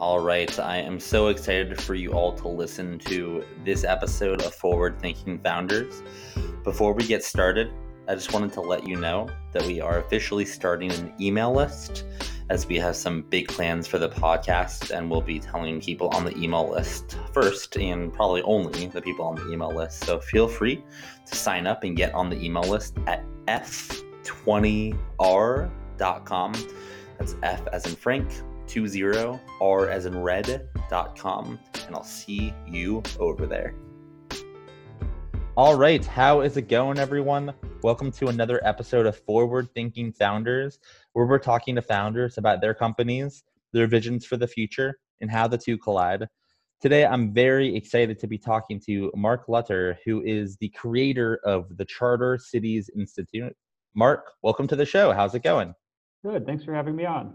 All right, I am so excited for you all to listen to this episode of Forward Thinking Founders. Before we get started, I just wanted to let you know that we are officially starting an email list as we have some big plans for the podcast, and we'll be telling people on the email list first, and probably only the people on the email list. So feel free to sign up and get on the email list at f20r.com. That's F as in Frank, 20, R as in red.com, and I'll see you over there. All right, how is it going, everyone? Welcome to another episode of Forward Thinking Founders, where we're talking to founders about their companies, their visions for the future, and how the two collide. Today, I'm very excited to be talking to Mark Lutter, who is the creator of the Charter Cities Institute. Mark, welcome to the show. How's it going? Good. Thanks for having me on.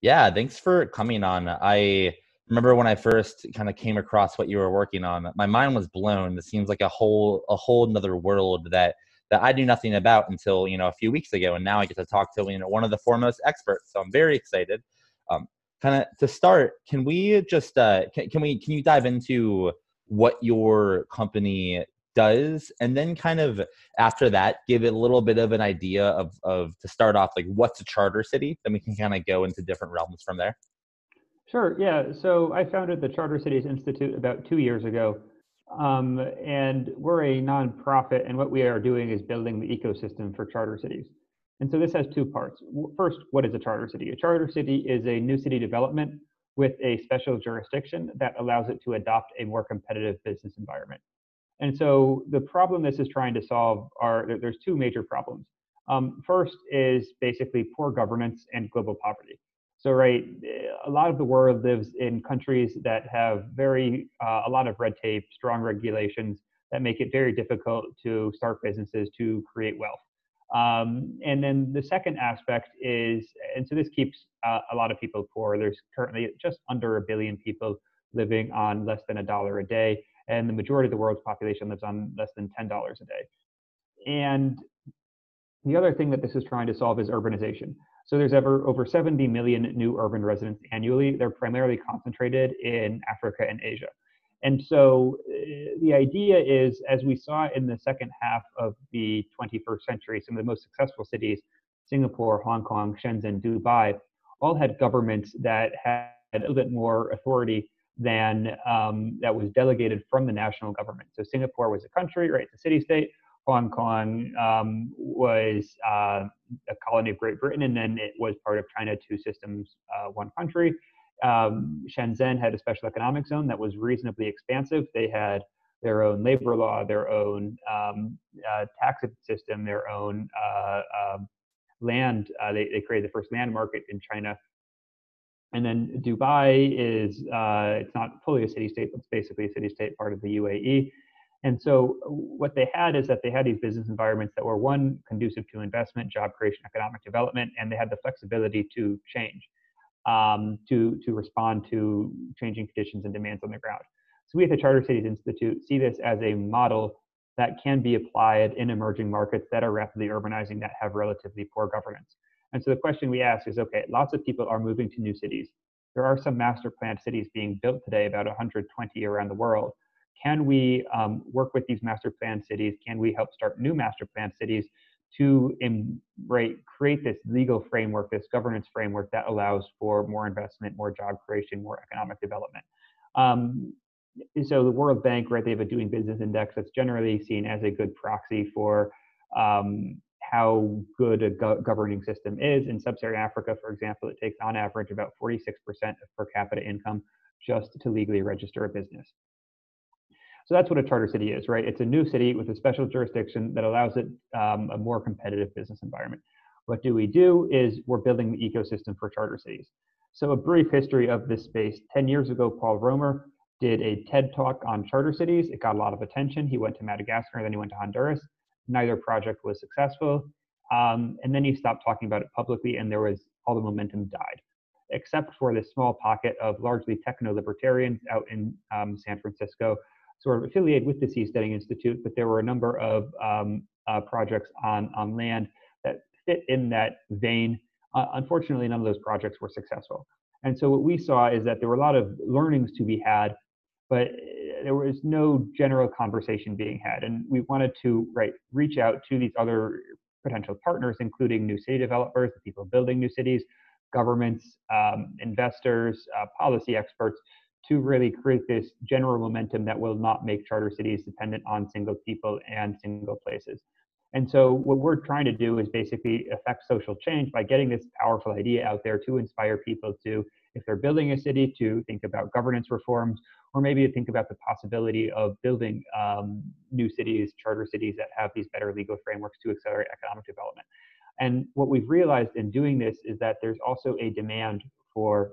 Yeah, thanks for coming on. I remember when I first kind of came across what you were working on, my mind was blown. This seems like a whole another world that I knew nothing about until, a few weeks ago. And now I get to talk to, one of the foremost experts. So I'm very excited. Kind of to start, can we just, can you dive into what your company does? And then kind of after that, give it a little bit of an idea of to start off, like what's a charter city? Then we can kind of go into different realms from there. Sure. Yeah. So I founded the Charter Cities Institute about 2 years ago, and we're a nonprofit. And what we are doing is building the ecosystem for charter cities. And so this has two parts. First, what is a charter city? A charter city is a new city development with a special jurisdiction that allows it to adopt a more competitive business environment. And so the problem this is trying to solve there's two major problems. First is basically poor governance and global poverty. So, right, a lot of the world lives in countries that have a lot of red tape, strong regulations that make it very difficult to start businesses, to create wealth. And then the second aspect is, and so this keeps a lot of people poor. There's currently just under 1 billion people living on less than $1 a day, and the majority of the world's population lives on less than $10 a day. And the other thing that this is trying to solve is urbanization. So there's over 70 million new urban residents annually. They're primarily concentrated in Africa and Asia. And so the idea is, as we saw in the second half of the 21st century, some of the most successful cities, Singapore, Hong Kong, Shenzhen, Dubai, all had governments that had a little bit more authority than that was delegated from the national government. So Singapore was a country, right? The city-state. Hong Kong was a colony of Great Britain, and then it was part of China, two systems, one country. Shenzhen had a special economic zone that was reasonably expansive. They had their own labor law, their own tax system, their own land. They created the first land market in China. And then Dubai it's not fully a city-state, but it's basically a city-state, part of the UAE. And so what they had is that they had these business environments that were, one, conducive to investment, job creation, economic development, and they had the flexibility to change, to respond to changing conditions and demands on the ground. So we at the Charter Cities Institute see this as a model that can be applied in emerging markets that are rapidly urbanizing, that have relatively poor governance. And so the question we ask is, okay, lots of people are moving to new cities. There are some master planned cities being built today, about 120 around the world. Can we work with these master plan cities? Can we help start new master plan cities to create this legal framework, this governance framework that allows for more investment, more job creation, more economic development? So the World Bank, right, they have a Doing Business Index that's generally seen as a good proxy for how good a governing system is. In sub-Saharan Africa, for example, it takes on average about 46% of per capita income just to legally register a business. So that's what a charter city is, right? It's a new city with a special jurisdiction that allows it a more competitive business environment. What do we do is we're building the ecosystem for charter cities. So a brief history of this space. 10 years ago, Paul Romer did a TED Talk on charter cities. It got a lot of attention. He went to Madagascar, then he went to Honduras. Neither project was successful. And then he stopped talking about it publicly, and all the momentum died, except for this small pocket of largely techno-libertarians out in San Francisco, sort of affiliated with the Seasteading Institute, but there were a number of projects on land that fit in that vein. Unfortunately, none of those projects were successful. And so what we saw is that there were a lot of learnings to be had, but there was no general conversation being had. And we wanted to reach out to these other potential partners, including new city developers, the people building new cities, governments, investors, policy experts, to really create this general momentum that will not make charter cities dependent on single people and single places. And so what we're trying to do is basically affect social change by getting this powerful idea out there to inspire people to, if they're building a city, to think about governance reforms, or maybe to think about the possibility of building new cities, charter cities that have these better legal frameworks to accelerate economic development. And what we've realized in doing this is that there's also a demand for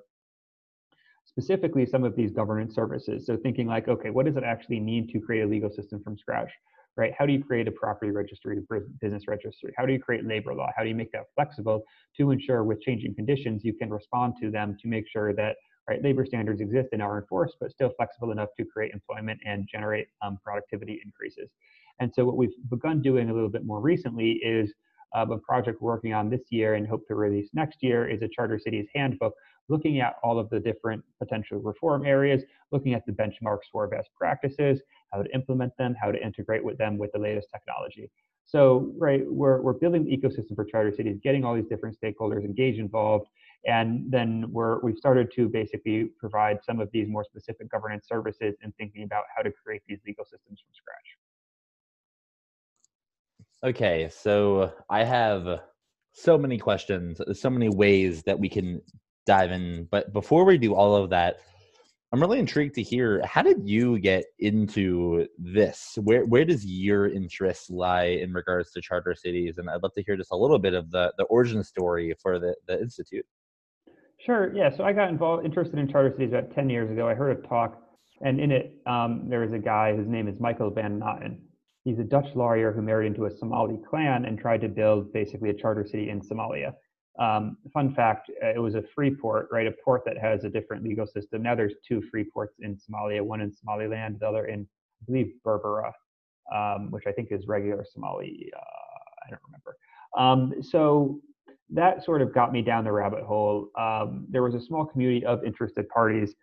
specifically some of these governance services. So thinking like, okay, what does it actually mean to create a legal system from scratch? Right? How do you create a property registry, business registry? How do you create labor law? How do you make that flexible to ensure with changing conditions, you can respond to them to make sure that labor standards exist and are enforced, but still flexible enough to create employment and generate productivity increases. And so what we've begun doing a little bit more recently is a project we're working on this year and hope to release next year is a Charter Cities Handbook, looking at all of the different potential reform areas, looking at the benchmarks for best practices, how to implement them, how to integrate with them with the latest technology. So, we're building the ecosystem for charter cities, getting all these different stakeholders engaged, involved, and then we've started to basically provide some of these more specific governance services and thinking about how to create these legal systems from scratch. Okay, so I have so many questions, so many ways that we can dive in. But before we do all of that, I'm really intrigued to hear, how did you get into this? Where does your interest lie in regards to charter cities? And I'd love to hear just a little bit of the origin story for the Institute. Sure, yeah, so I got interested in charter cities about 10 years ago. I heard a talk, and in it, there was a guy, his name is Michael van Notten. He's a Dutch lawyer who married into a Somali clan and tried to build basically a charter city in Somalia. Fun fact, it was a free port, a port that has a different legal system. Now there's two free ports in Somalia, one in Somaliland, the other in, I believe, Berbera, which I think is regular Somali, I don't remember. So that sort of got me down the rabbit hole. There was a small community of interested parties,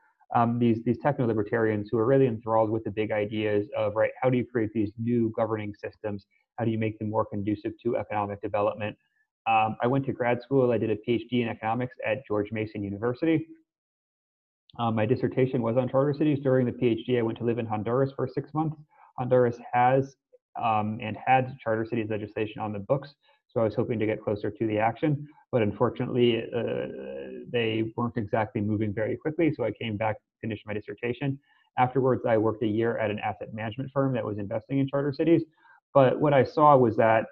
these techno-libertarians who are really enthralled with the big ideas of, how do you create these new governing systems? How do you make them more conducive to economic development? I went to grad school. I did a PhD in economics at George Mason University. My dissertation was on charter cities. During the PhD, I went to live in Honduras for 6 months. Honduras has and had charter cities legislation on the books, so I was hoping to get closer to the action. But unfortunately, they weren't exactly moving very quickly, so I came back to finish my dissertation. Afterwards, I worked a year at an asset management firm that was investing in charter cities. But what I saw was that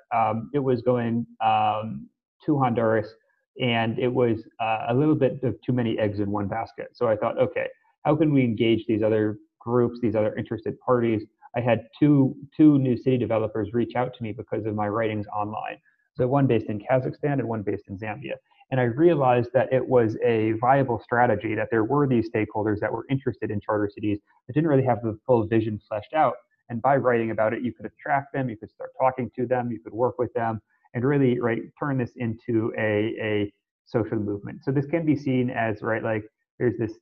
it was going to Honduras, and it was a little bit of too many eggs in one basket. So I thought, okay, how can we engage these other groups, these other interested parties? I had two new city developers reach out to me because of my writings online. So one based in Kazakhstan and one based in Zambia. And I realized that it was a viable strategy, that there were these stakeholders that were interested in charter cities that didn't really have the full vision fleshed out. And by writing about it, you could attract them, you could start talking to them, you could work with them, and really turn this into a social movement. So this can be seen as there's this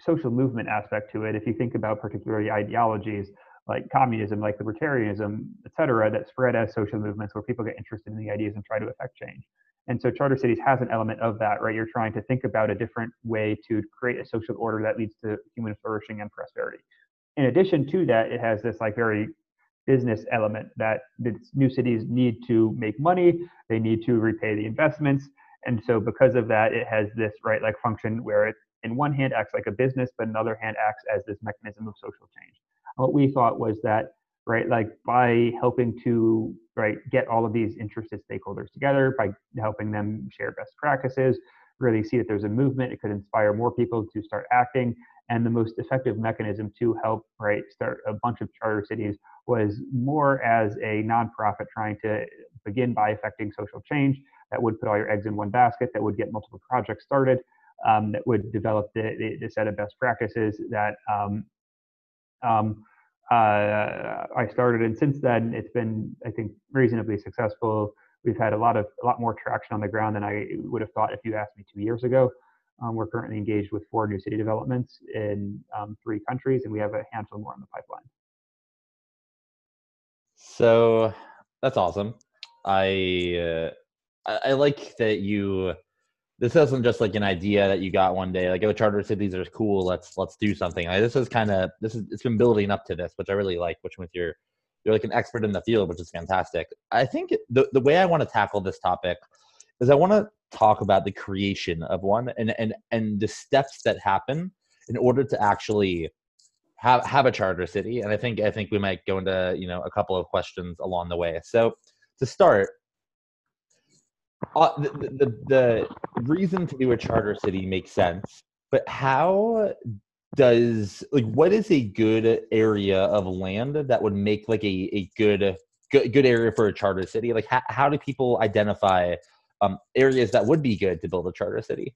social movement aspect to it. If you think about particularly ideologies like communism, like libertarianism, etc., that spread as social movements where people get interested in the ideas and try to affect change. And so charter cities has an element of that, You're trying to think about a different way to create a social order that leads to human flourishing and prosperity. In addition to that, it has this very business element that new cities need to make money, they need to repay the investments. And so because of that, it has this function where it in one hand acts like a business, but in the other hand acts as this mechanism of social change. What we thought was that by helping to get all of these interested stakeholders together, by helping them share best practices, really see that there's a movement, it could inspire more people to start acting. And the most effective mechanism to help start a bunch of charter cities was more as a nonprofit trying to begin by affecting social change that would put all your eggs in one basket, that would get multiple projects started, that would develop the set of best practices that I started. And since then, it's been, I think, reasonably successful. We've had a lot more traction on the ground than I would have thought if you asked me 2 years ago. We're currently engaged with 4 new city developments in 3 countries, and we have a handful more in the pipeline. So that's awesome. I like that you, this isn't just like an idea that you got one day, like, oh, charter cities are cool, let's do something. Like, this is kind of, it's been building up to this, which I really like, which with your, you're like an expert in the field, which is fantastic. I think the way I want to tackle this topic is I want to talk about the creation of one and the steps that happen in order to actually have a charter city. And I think we might go into, you know, a couple of questions along the way. So to start, the reason to do a charter city makes sense, but how does, like, what is a good area of land that would make like a good area for a charter city? Like, how do people identify areas that would be good to build a charter city?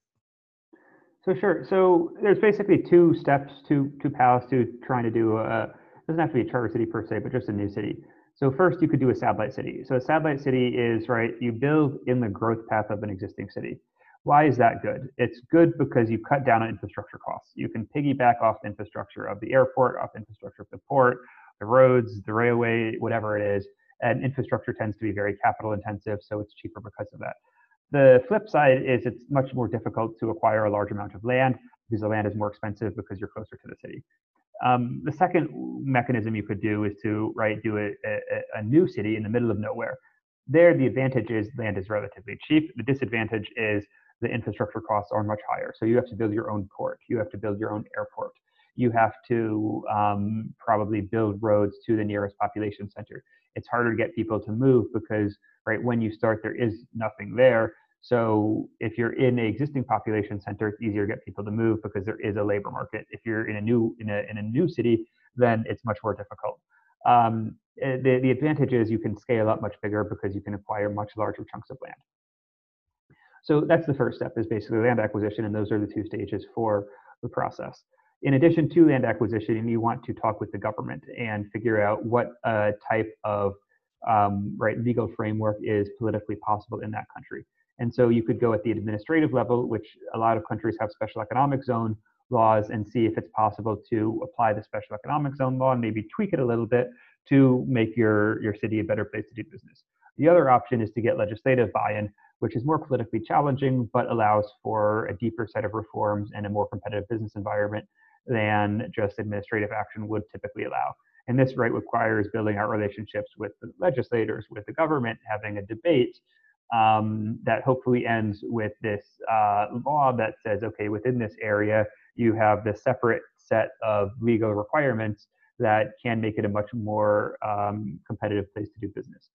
So sure. So there's basically 2 steps, two paths to trying to do a, doesn't have to be a charter city per se, but just a new city. So first, you could do a satellite city. So a satellite city is, right, you build in the growth path of an existing city. Why is that good? It's good because you cut down on infrastructure costs. You can piggyback off the infrastructure of the airport, off the infrastructure of the port, the roads, the railway, whatever it is. And infrastructure tends to be very capital intensive, so it's cheaper because of that. The flip side is it's much more difficult to acquire a large amount of land because the land is more expensive because you're closer to the city. The second mechanism you could do is to, right, do a new city in the middle of nowhere. There, the advantage is land is relatively cheap. The disadvantage is the infrastructure costs are much higher. So you have to build your own port. You have to build your own airport. You have to probably build roads to the nearest population center. It's harder to get people to move because, right, when you start, there is nothing there. So if you're in an existing population center, it's easier to get people to move because there is a labor market. If you're in a new city, then it's much more difficult. The advantage is you can scale up much bigger because you can acquire much larger chunks of land. So that's the first step, is basically land acquisition, and those are the 2 stages for the process. In addition to land acquisition, you want to talk with the government and figure out what type of legal framework is politically possible in that country. And so you could go at the administrative level, which a lot of countries have special economic zone laws, and see if it's possible to apply the special economic zone law and maybe tweak it a little bit to make your city a better place to do business. The other option is to get legislative buy-in, which is more politically challenging, but allows for a deeper set of reforms and a more competitive business environment than just administrative action would typically allow. And this, right, requires building our relationships with the legislators, with the government, having a debate, that hopefully ends with this law that says, okay, within this area, you have this separate set of legal requirements that can make it a much more competitive place to do business.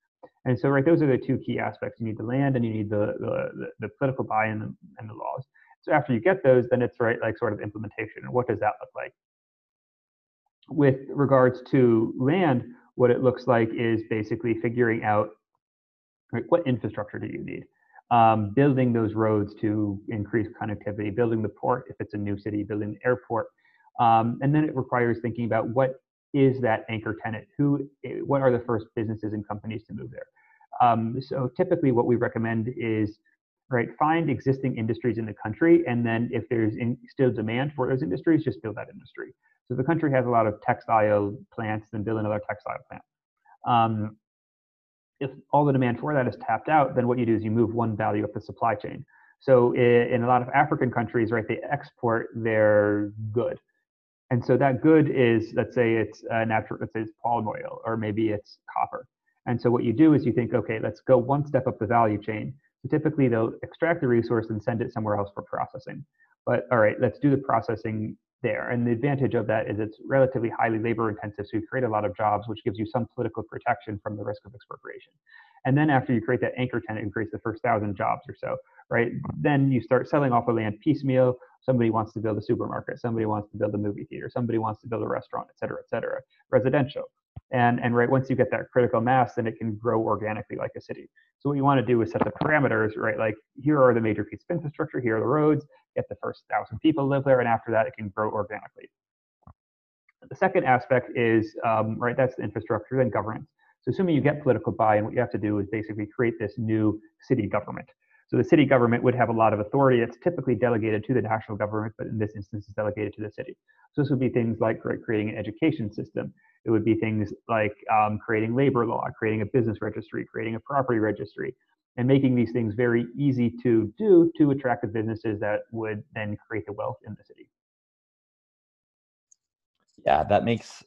And so, right, those are the 2 key aspects. You need the land and you need the political buy-in and the laws. So after you get those, then it's, right, like, sort of implementation. What does that look like? With regards to land, what it looks like is basically figuring out, right, what infrastructure do you need? Building those roads to increase connectivity, building the port if it's a new city, building the airport. And then it requires thinking about what is that anchor tenant? What are the first businesses and companies to move there? So typically what we recommend is, right, find existing industries in the country, and then if there's still demand for those industries, just build that industry. So the country has a lot of textile plants, then build another textile plant. If all the demand for that is tapped out, then what you do is you move one value up the supply chain. So in a lot of African countries, right, they export their good. And so that good is, let's say it's palm oil, or maybe it's copper. And so what you do is you think, okay, let's go one step up the value chain. So typically they'll extract the resource and send it somewhere else for processing. But all right, let's do the processing there. And the advantage of that is it's relatively highly labor intensive, so you create a lot of jobs, which gives you some political protection from the risk of expropriation. And then after you create that anchor tenant and create the first 1,000 jobs or so, right, then you start selling off the land piecemeal. Somebody wants to build a supermarket, somebody wants to build a movie theater, somebody wants to build a restaurant, et cetera, residential. And right, once you get that critical mass, then it can grow organically like a city. So what you want to do is set the parameters, right? Like, here are the major pieces of infrastructure, here are the roads, get the first 1,000 people live there, and after that, it can grow organically. The second aspect is, right, that's the infrastructure, then governance. So assuming you get political buy-in, what you have to do is basically create this new city government. So the city government would have a lot of authority that's typically delegated to the national government, but in this instance is delegated to the city. So this would be things like creating an education system. It would be things like creating labor law, creating a business registry, creating a property registry, and making these things very easy to do to attract the businesses that would then create the wealth in the city. Yeah, that makes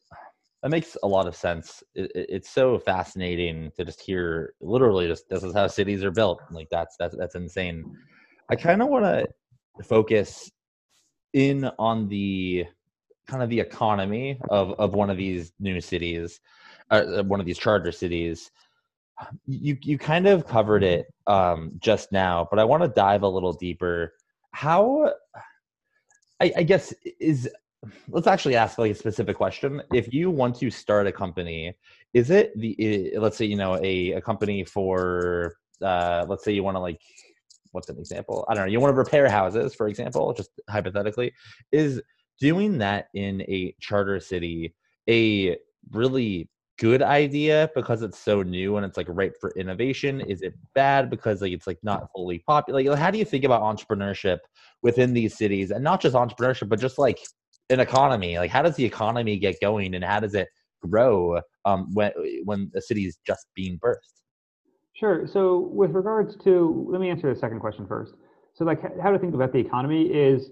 a lot of sense. It's so fascinating to just hear, literally, just this is how cities are built. Like that's insane. I kind of want to focus in on the kind of the economy of one of these new cities, one of these charter cities. You kind of covered it just now, but I want to dive a little deeper. How, I guess, is, let's actually ask like a specific question. If you want to start a company, is it let's say, you know, a company for, let's say you want to like, what's an example? I don't know. You want to repair houses, for example, just hypothetically. Is doing that in a charter city a really good idea because it's so new and it's like ripe for innovation? Is it bad because like it's like not fully popular? Like, how do you think about entrepreneurship within these cities, and not just entrepreneurship, but just like an economy? Like, how does the economy get going, and how does it grow when a city is just being birthed? Sure. So with regards to, let me answer the second question first. So like how to think about the economy is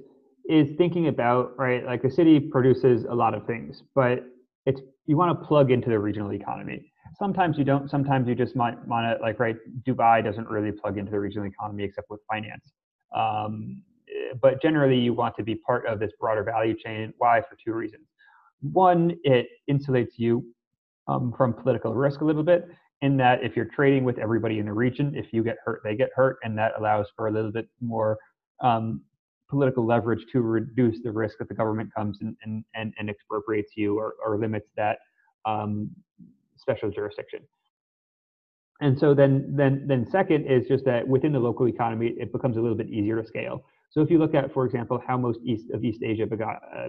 thinking about, right, like the city produces a lot of things, but it's, you want to plug into the regional economy. Sometimes you don't, sometimes you just might want to, like, right, Dubai doesn't really plug into the regional economy except with finance. But generally you want to be part of this broader value chain. Why? For two reasons. One, it insulates you from political risk a little bit, in that if you're trading with everybody in the region, if you get hurt, they get hurt. And that allows for a little bit more political leverage to reduce the risk that the government comes and expropriates you or limits that special jurisdiction. And so then second is just that within the local economy, it becomes a little bit easier to scale. So if you look at, for example, how most East Asia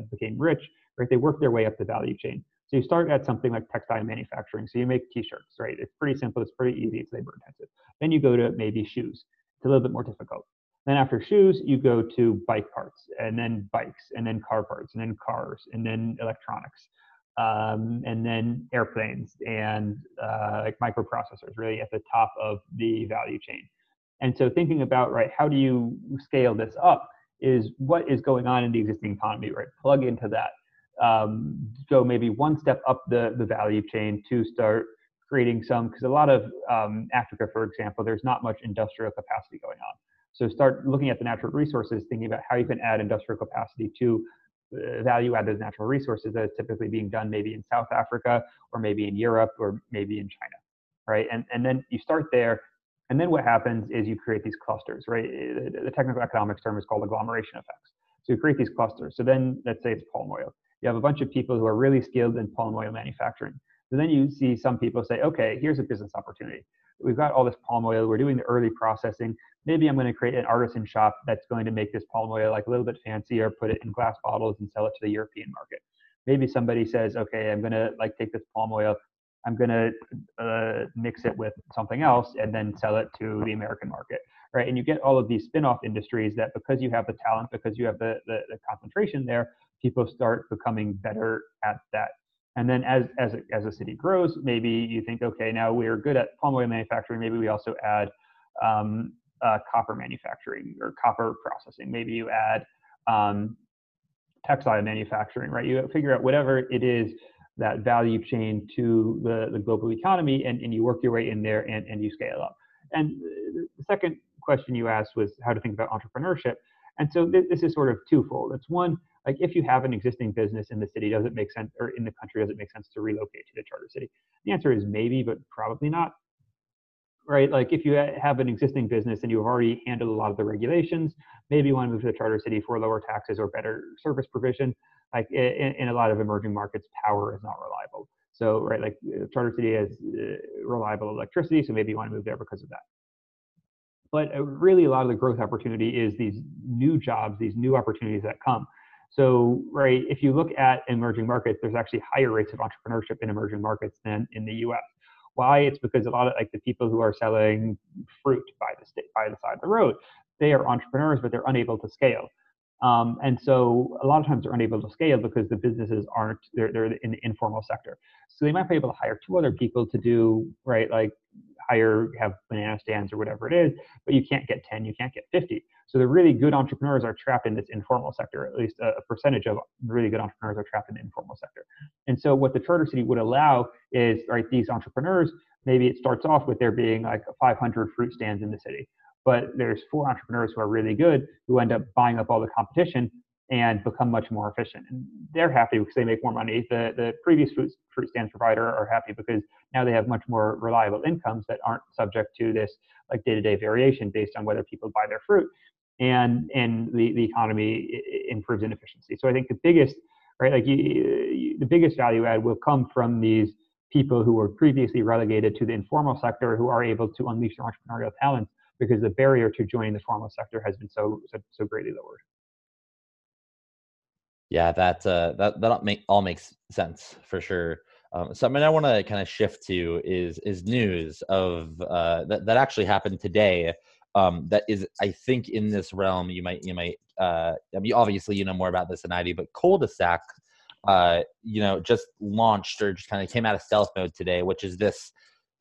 became rich, right? They worked their way up the value chain. So you start at something like textile manufacturing. So you make t-shirts, right? It's pretty simple. It's pretty easy. It's labor intensive. Then you go to maybe shoes. It's a little bit more difficult. Then after shoes, you go to bike parts, and then bikes, and then car parts, and then cars, and then electronics, and then airplanes, and like microprocessors, really at the top of the value chain. And so thinking about, right, how do you scale this up is what is going on in the existing economy, right? Plug into that. Go maybe one step up the value chain to start creating some, because a lot of Africa, for example, there's not much industrial capacity going on. So start looking at the natural resources, thinking about how you can add industrial capacity to value add those natural resources that is typically being done maybe in South Africa, or maybe in Europe, or maybe in China, right? And then you start there. And then what happens is you create these clusters, right? The technical economics term is called agglomeration effects. So you create these clusters. So then let's say it's palm oil. You have a bunch of people who are really skilled in palm oil manufacturing. So then you see some people say, okay, here's a business opportunity. We've got all this palm oil. We're doing the early processing. Maybe I'm going to create an artisan shop that's going to make this palm oil like a little bit fancier, put it in glass bottles and sell it to the European market. Maybe somebody says, okay, I'm going to like take this palm oil, I'm going to mix it with something else and then sell it to the American market, right? And you get all of these spin-off industries that, because you have the talent, because you have the concentration there, people start becoming better at that. And then as a city grows, maybe you think, okay, now we're good at palm oil manufacturing. Maybe we also add copper manufacturing or copper processing. Maybe you add textile manufacturing, right? You figure out whatever it is, that value chain to the global economy, and you work your way in there and you scale up. And the second question you asked was how to think about entrepreneurship. And so this is sort of twofold. It's one, like if you have an existing business in the city, does it make sense, or in the country, does it make sense to relocate to the charter city? The answer is maybe, but probably not, right? Like if you have an existing business and you've already handled a lot of the regulations, maybe you want to move to the charter city for lower taxes or better service provision. Like in a lot of emerging markets, power is not reliable. So, right, like Charter City has reliable electricity, so maybe you want to move there because of that. But really, a lot of the growth opportunity is these new jobs, these new opportunities that come. So, right, if you look at emerging markets, there's actually higher rates of entrepreneurship in emerging markets than in the US. Why? It's because a lot of like the people who are selling fruit by the side of the road, they are entrepreneurs, but they're unable to scale. And so a lot of times they're unable to scale because the businesses aren't, they're in the informal sector. So they might be able to hire two other people to do, right, like have banana stands or whatever it is, but you can't get 10, you can't get 50. So the really good entrepreneurs are trapped in this informal sector, at least a percentage of really good entrepreneurs are trapped in the informal sector. And so what the Charter City would allow is, right, these entrepreneurs, maybe it starts off with there being like 500 fruit stands in the city. But there's 4 entrepreneurs who are really good who end up buying up all the competition and become much more efficient. And they're happy because they make more money. The previous fruit stand provider are happy because now they have much more reliable incomes that aren't subject to this like day-to-day variation based on whether people buy their fruit. And the economy improves in efficiency. So I think the biggest, right, like the biggest value add will come from these people who were previously relegated to the informal sector who are able to unleash their entrepreneurial talents, because the barrier to joining the formal sector has been so greatly lowered. Yeah, that all makes sense for sure. Something I want to kind of shift to is news of that actually happened today. That is, I think, in this realm. I mean, obviously, you know more about this than I do, but Cul-de-sac, just launched or just kind of came out of stealth mode today, which is this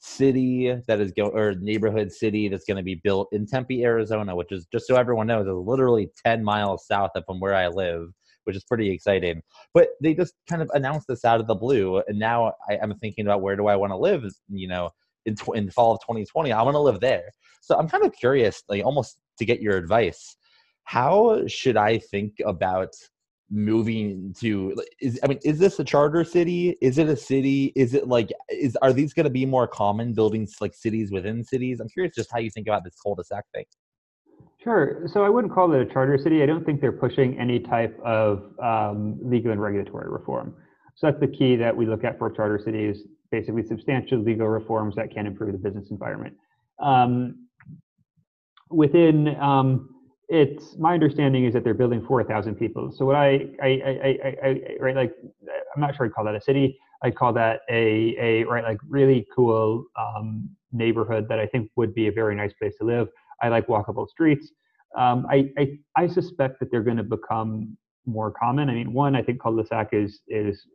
city that is going, or neighborhood city that's going to be built in Tempe, Arizona, which is, just so everyone knows, is literally 10 miles south of from where I live, which is pretty exciting. But they just kind of announced this out of the blue, and now I'm thinking about, where do I want to live? You know, in fall of 2020, I want to live there. So I'm kind of curious, like almost to get your advice. How should I think about moving to, is this a charter city? Is it a city? Is it like, are these going to be more common buildings, like cities within cities? I'm curious just how you think about this cul-de-sac thing. Sure. So I wouldn't call it a charter city. I don't think they're pushing any type of legal and regulatory reform. So that's the key that we look at for charter cities, basically substantial legal reforms that can improve the business environment. It's my understanding is that they're building 4,000 people. So what right, like, I'm not sure I'd call that a city. I'd call that a right, like, really cool neighborhood that I think would be a very nice place to live. I like walkable streets. I suspect that they're going to become more common. I mean, one, I think cul-de-sac is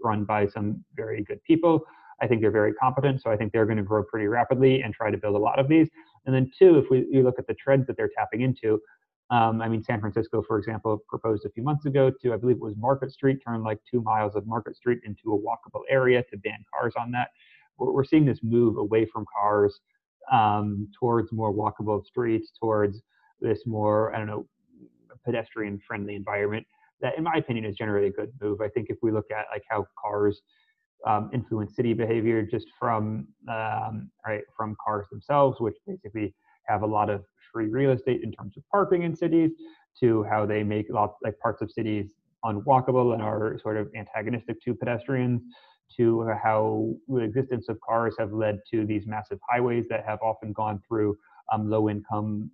run by some very good people. I think they're very competent, so I think they're going to grow pretty rapidly and try to build a lot of these. And then two, if you look at the trends that they're tapping into, I mean, San Francisco, for example, proposed a few months ago to, I believe it was Market Street, turn like 2 miles of Market Street into a walkable area to ban cars on that. We're seeing this move away from cars towards more walkable streets, towards this more, pedestrian-friendly environment that, in my opinion, is generally a good move. I think if we look at like how cars influence city behavior just from cars themselves, which basically have a lot of free real estate in terms of parking in cities, to how they make parts of cities unwalkable and are sort of antagonistic to pedestrians, to how the existence of cars have led to these massive highways that have often gone through low-income,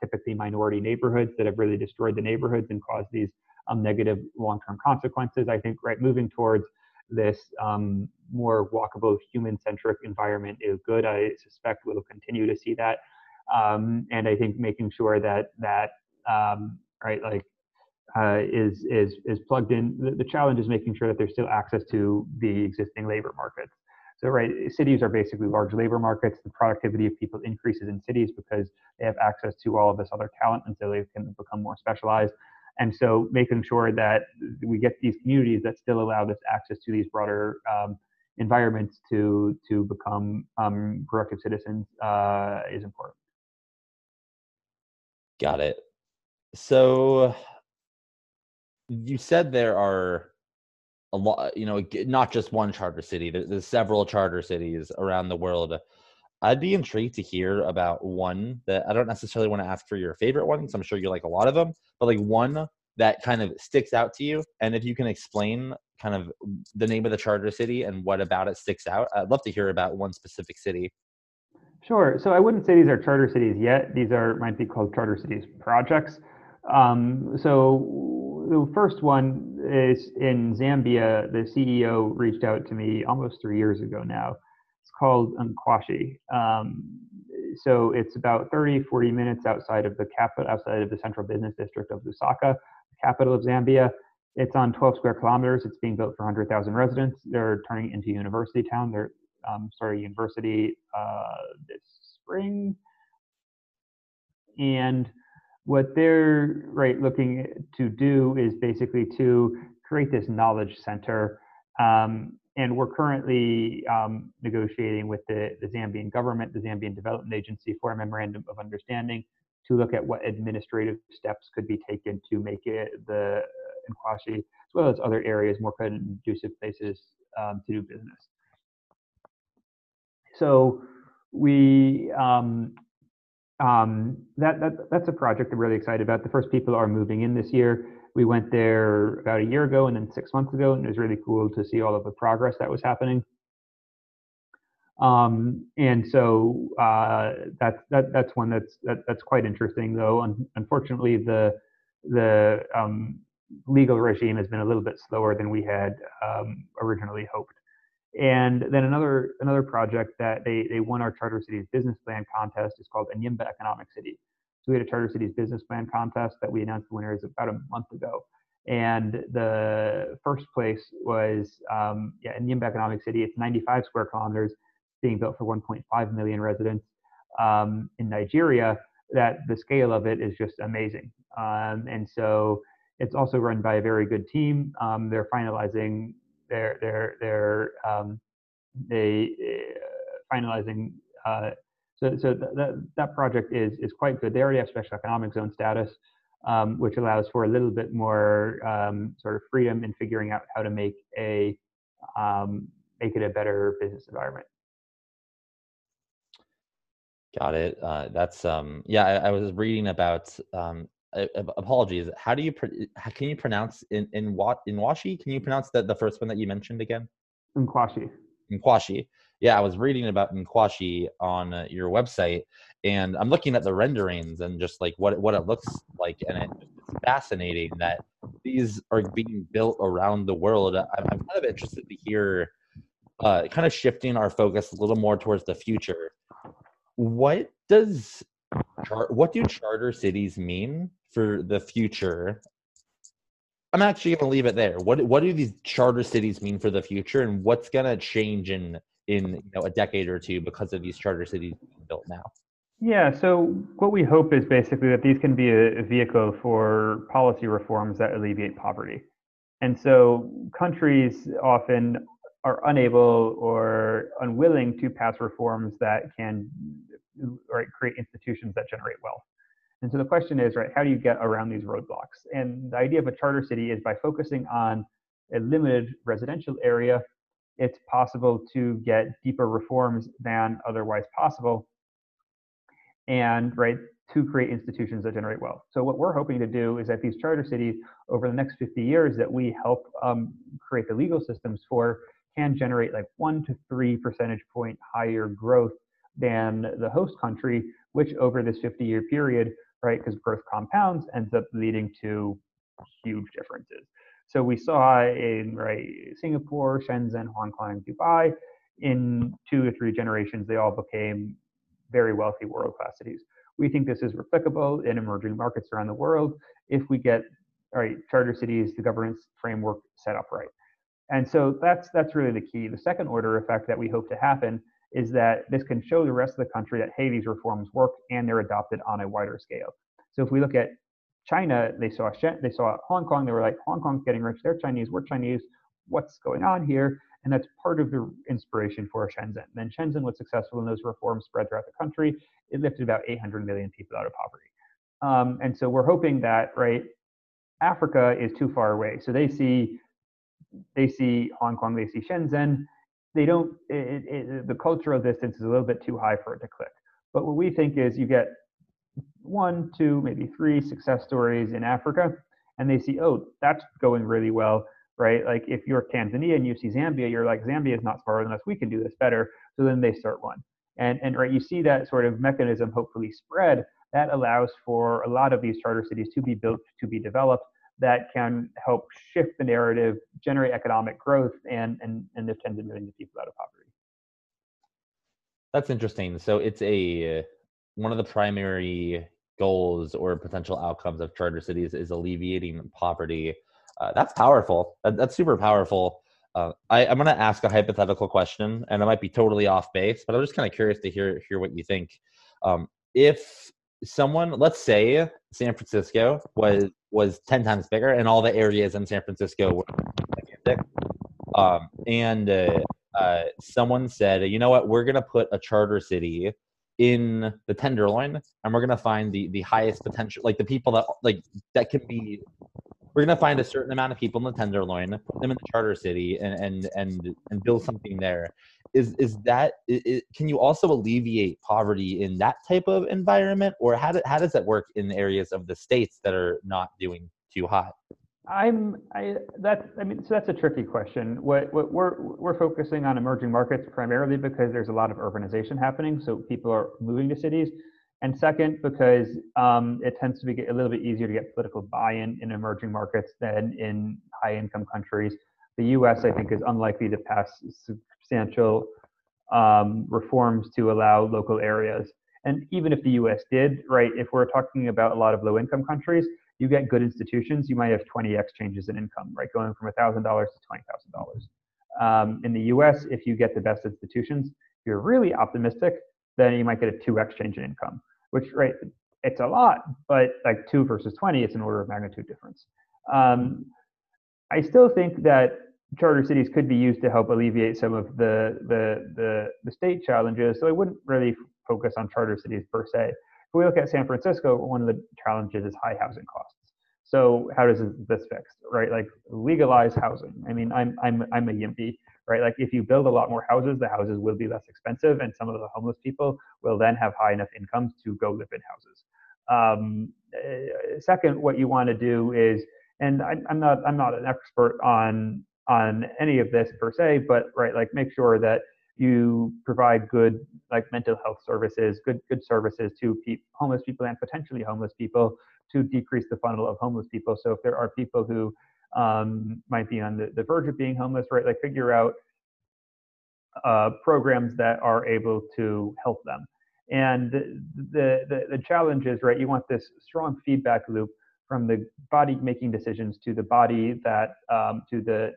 typically minority neighborhoods that have really destroyed the neighborhoods and caused these negative long-term consequences. I think, right, moving towards this more walkable, human-centric environment is good. I suspect we'll continue to see that. And I think making sure is plugged in. The challenge is making sure that there's still access to the existing labor markets. So, right, cities are basically large labor markets. The productivity of people increases in cities because they have access to all of this other talent, and so they can become more specialized. And so making sure that we get these communities that still allow this access to these broader environments to become productive citizens is important. Got it. So you said there are a lot, not just one charter city, there's several charter cities around the world. I'd be intrigued to hear about one that I don't necessarily want to ask for your favorite one, because I'm sure you like a lot of them, but like one that kind of sticks out to you. And if you can explain kind of the name of the charter city and what about it sticks out, I'd love to hear about one specific city. Sure. So I wouldn't say these are charter cities yet. These might be called charter cities projects. So the first one is in Zambia. The CEO reached out to me almost 3 years ago now, It's called Nkwashi. So it's about 30-40 minutes outside of the capital, outside of the central business district of Lusaka, capital of Zambia. It's on 12 square kilometers. It's being built for 100,000 residents. They're turning it into university town. They're university this spring. And what they're looking to do is basically to create this knowledge center. And we're currently negotiating with the Zambian government, the Zambian Development Agency, for a memorandum of understanding to look at what administrative steps could be taken to make it the Nkwashi, as well as other areas, more conducive places to do business. So we that's a project I'm really excited about. The first people are moving in this year. We went there about a year ago and then 6 months ago, and it was really cool to see all of the progress that was happening. And so that's one that's quite interesting, though. Unfortunately, the legal regime has been a little bit slower than we had originally hoped. And then another project that they won our Charter Cities Business Plan contest is called Enyimba Economic City. So we had a Charter Cities Business Plan contest that we announced the winners about a month ago. And the first place was Enyimba Economic City. It's 95 square kilometers, being built for 1.5 million residents in Nigeria. That the scale of it is just amazing. And so it's also run by a very good team. They're finalizing so that project is quite good. They already have special economic zone status, which allows for a little bit more sort of freedom in figuring out how to make a make it a better business environment. Got it. That's I was reading about. Apologies. How do you can you pronounce Nkwashi? Can you pronounce the first one that you mentioned again? Nkwashi. Nkwashi. Yeah, I was reading about Nkwashi on your website, and I'm looking at the renderings and just like what it looks like, and it's fascinating that these are being built around the world. I'm kind of interested to hear, kind of shifting our focus a little more towards the future. What do charter cities mean for the future? I'm actually going to leave it there. What do these charter cities mean for the future, and what's going to change in a decade or two because of these charter cities being built now? Yeah, so what we hope is basically that these can be a vehicle for policy reforms that alleviate poverty. And so countries often are unable or unwilling to pass reforms that can create institutions that generate wealth. And so the question is, how do you get around these roadblocks? And the idea of a charter city is by focusing on a limited residential area, it's possible to get deeper reforms than otherwise possible, and to create institutions that generate wealth. So what we're hoping to do is that these charter cities over the next 50 years that we help create the legal systems for can generate 1 to 3 percentage point higher growth than the host country, which over this 50-year period, because growth compounds, ends up leading to huge differences. So we saw in Singapore, Shenzhen, Hong Kong, Dubai, in 2 or 3 generations, they all became very wealthy world-class cities. We think this is replicable in emerging markets around the world if we get charter cities, the governance framework set up right. And so that's really the key. The second order effect that we hope to happen is that this can show the rest of the country that, hey, these reforms work and they're adopted on a wider scale. So if we look at China, they saw Hong Kong, they were like, Hong Kong's getting rich, they're Chinese, we're Chinese, what's going on here? And that's part of the inspiration for Shenzhen. Then Shenzhen was successful in those reforms, spread throughout the country. It lifted about 800 million people out of poverty. And so we're hoping that, Africa is too far away. So they see Hong Kong, they see Shenzhen, the cultural distance is a little bit too high for it to click. But what we think is you get 1, 2, maybe 3 success stories in Africa, and they see, oh, that's going really well, Like if you're Tanzania and you see Zambia, you're like, Zambia is not smarter than us, we can do this better. So then they start one. And you see that sort of mechanism hopefully spread that allows for a lot of these charter cities to be built, to be developed, that can help shift the narrative, generate economic growth, and lift tens of millions of people out of poverty. That's interesting. So it's a one of the primary goals or potential outcomes of charter cities is alleviating poverty. That's powerful. That's super powerful. I'm going to ask a hypothetical question, and it might be totally off base, but I'm just kind of curious to hear what you think. If someone, let's say San Francisco was 10 times bigger, and all the areas in San Francisco were gigantic, and someone said, you know what, we're going to put a charter city in the Tenderloin, and we're going to find the highest potential, like the people that can be, we're going to find a certain amount of people in the Tenderloin, put them in the charter city, and build something there. Is that can you also alleviate poverty in that type of environment, or how does that work in areas of the states that are not doing too hot? So that's a tricky question. What we're focusing on emerging markets primarily because there's a lot of urbanization happening, so people are moving to cities. And second, because it tends to be a little bit easier to get political buy-in in emerging markets than in high-income countries. The U.S., I think, is unlikely to pass substantial reforms to allow local areas. And even if the U.S. did, right, if we're talking about a lot of low-income countries, you get good institutions, you might have 20x changes in income, right, going from $1,000 to $20,000. In the U.S., if you get the best institutions, if you're really optimistic, then you might get a 2x change in income, which, right, it's a lot, but like 2 versus 20, it's an order of magnitude difference. I still think that charter cities could be used to help alleviate some of the state challenges, so I wouldn't really focus on charter cities per se. If we look at San Francisco, one of the challenges is high housing costs. So how does this fix, right? Like legalize housing. I mean, I'm a yimpy, right? Like if you build a lot more houses, the houses will be less expensive, and some of the homeless people will then have high enough incomes to go live in houses. Second, what you want to do is, and I'm not an expert on any of this per se, but right, like make sure that you provide good like mental health services, good services to homeless people and potentially homeless people to decrease the funnel of homeless people. So if there are people who might be on the verge of being homeless, right, like figure out programs that are able to help them. And the challenge is, right, you want this strong feedback loop from the body making decisions to the body that, to the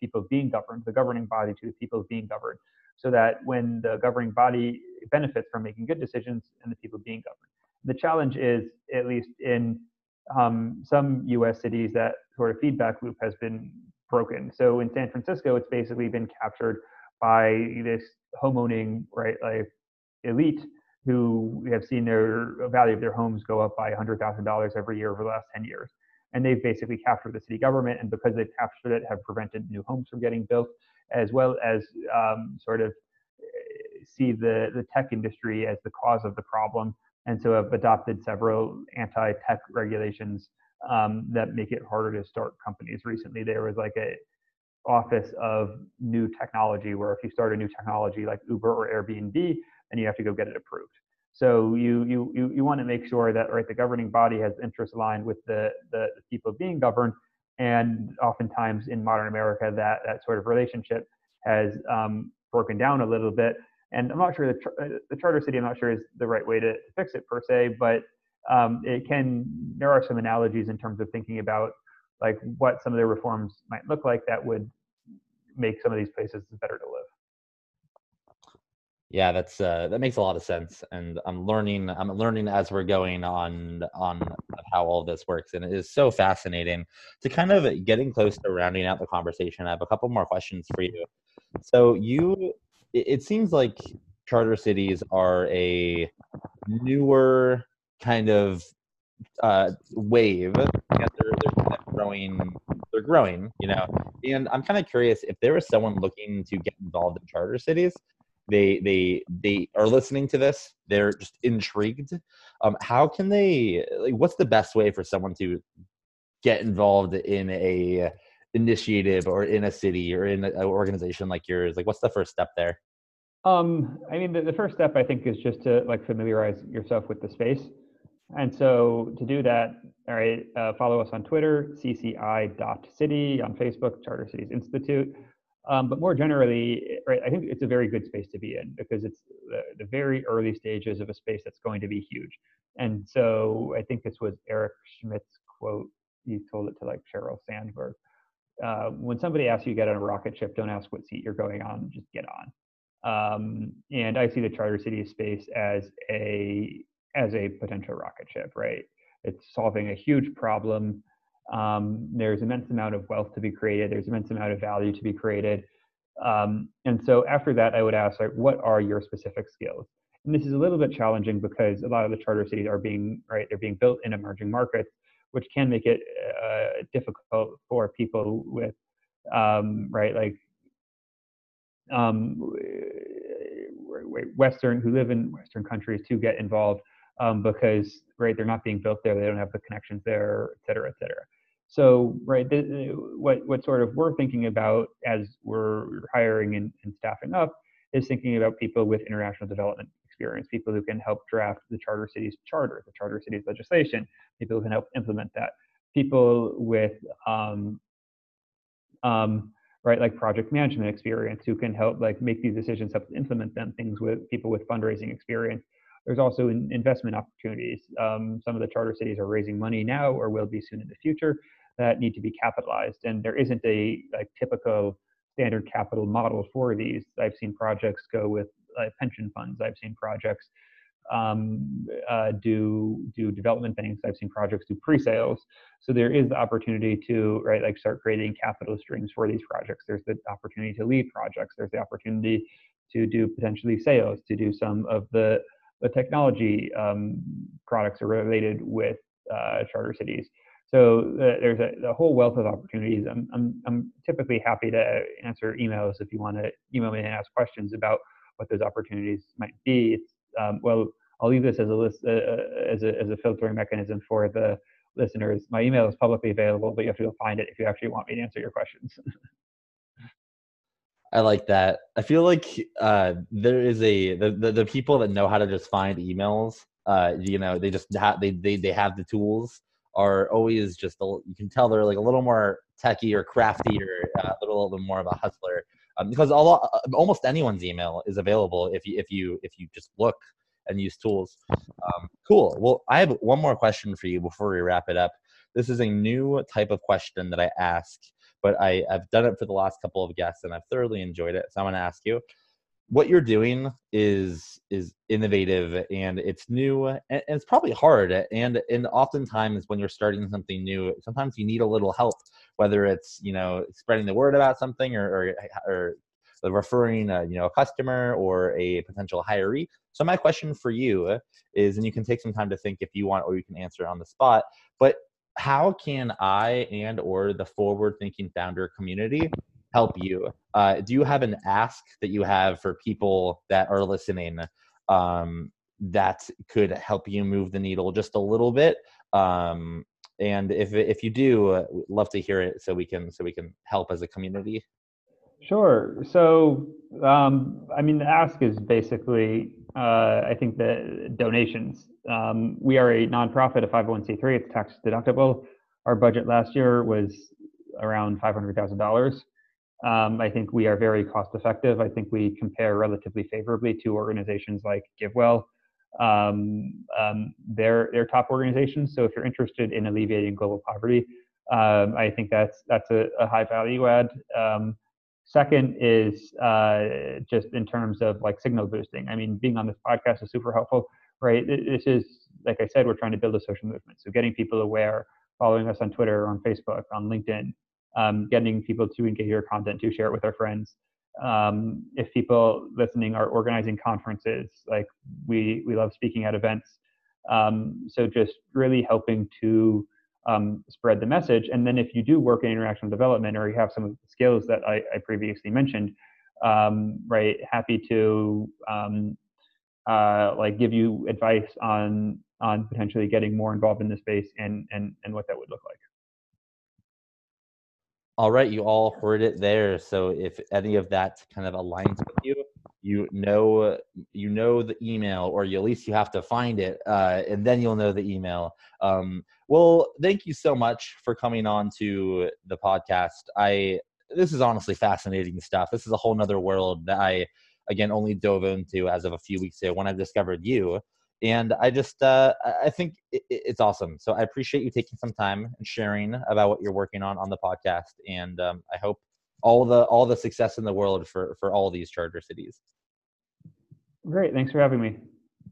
people being governed, the governing body to the people being governed, so that when the governing body benefits from making good decisions and the people being governed. The challenge is, at least in some US cities, that sort of feedback loop has been broken. So in San Francisco, it's basically been captured by this homeowning, right, like elite, who have seen their value of their homes go up by $100,000 every year over the last 10 years. And they've basically captured the city government, and because they've captured it, have prevented new homes from getting built, as well as sort of see the tech industry as the cause of the problem. And so have adopted several anti-tech regulations that make it harder to start companies. Recently, there was like a office of new technology, where if you start a new technology like Uber or Airbnb, and you have to go get it approved. So you want to make sure that, right, the governing body has interests aligned with the people being governed, and oftentimes in modern America, that sort of relationship has broken down a little bit. And I'm not sure the charter city, I'm not sure is the right way to fix it per se, but there are some analogies in terms of thinking about like what some of the reforms might look like that would make some of these places better to live. Yeah, that makes a lot of sense, and I'm learning as we're going on how all this works, and it is so fascinating. To kind of getting close to rounding out the conversation, I have a couple more questions for you. So it seems like charter cities are a newer kind of wave. They're growing, you know. And I'm kind of curious if there was someone looking to get involved in charter cities. They are listening to this. They're just intrigued. How can they? Like, what's the best way for someone to get involved in a initiative or in a city or in an organization like yours? Like, what's the first step there? I mean, the first step I think is just to like familiarize yourself with the space. And so to do that, all right, follow us on Twitter, cci.city, on Facebook, Charter Cities Institute. But more generally, right, I think it's a very good space to be in because it's the very early stages of a space that's going to be huge. And so I think this was Eric Schmidt's quote. He told it to like Sheryl Sandberg. When somebody asks you to get on a rocket ship, don't ask what seat you're going on, just get on. And I see the Charter City space as a potential rocket ship, right? It's solving a huge problem. There's immense amount of wealth to be created. There's immense amount of value to be created. And so after that, I would ask, like, what are your specific skills? And this is a little bit challenging because a lot of the charter cities are being, right, they're being built in emerging markets, which can make it difficult for people with, right, like Western, who live in Western countries to get involved because, right, they're not being built there, they don't have the connections there, et cetera, et cetera. So, right, what sort of we're thinking about as we're hiring and staffing up is thinking about people with international development experience, people who can help draft the Charter Cities Charter, the Charter Cities legislation, people who can help implement that, people with, right, like project management experience who can help like make these decisions, help implement them, things with people with fundraising experience. There's also investment opportunities. Some of the charter cities are raising money now or will be soon in the future that need to be capitalized. And there isn't a like typical standard capital model for these. I've seen projects go with pension funds. I've seen projects do development banks. I've seen projects do pre-sales. So there is the opportunity to, right, like start creating capital streams for these projects. There's the opportunity to lead projects. There's the opportunity to do potentially sales, to do some of the technology products are related with charter cities. So there's a whole wealth of opportunities. I'm typically happy to answer emails if you want to email me and ask questions about what those opportunities might be. It's, well, I'll leave this as a list as a filtering mechanism for the listeners. My email is publicly available, but you have to go find it if you actually want me to answer your questions. I like that. I feel like there is the people that know how to just find emails. You know, they just they have the tools. Are always just you can tell they're like a little more techy or crafty or a little more of a hustler because almost anyone's email is available if you just look and use tools. Cool. Well, I have one more question for you before we wrap it up. This is a new type of question that I ask, but I've done it for the last couple of guests and I've thoroughly enjoyed it. So I'm going to ask you, what you're doing is innovative and it's new and it's probably hard. And oftentimes when you're starting something new, sometimes you need a little help, whether it's, you know, spreading the word about something or referring a, you know, a customer or a potential hiree. So my question for you is, and you can take some time to think if you want, or you can answer on the spot, but how can I or the forward-thinking founder community help you? Do you have an ask that you have for people that are listening that could help you move the needle just a little bit? And if you do, we'd love to hear it so we can help as a community. Sure. So, I mean, the ask is basically, I think the donations. We are a nonprofit, a 501c3. It's tax deductible. Our budget last year was around $500,000. I think we are very cost effective. I think we compare relatively favorably to organizations like GiveWell. They're top organizations. So if you're interested in alleviating global poverty, I think that's a high value add. Second is just in terms of like signal boosting. I mean, being on this podcast is super helpful, right? This is, like I said, we're trying to build a social movement. So getting people aware, following us on Twitter, on Facebook, on LinkedIn, getting people to engage your content, to share it with our friends. If people listening are organizing conferences, like we love speaking at events. So just really helping to spread the message. And then if you do work in international development or you have some of the skills that I previously mentioned, right, happy to like give you advice on potentially getting more involved in the space and what that would look like. All right, you all heard it there. So if any of that kind of aligns with you, you know the email, or at least you have to find it, and then you'll know the email. Well, thank you so much for coming on to the podcast. I this is honestly fascinating stuff. This is a whole nother world that I, again, only dove into as of a few weeks ago when I discovered you. And I just, I think it's awesome. So I appreciate you taking some time and sharing about what you're working on the podcast. And I hope all the success in the world for all of these charter cities. Great. Thanks for having me.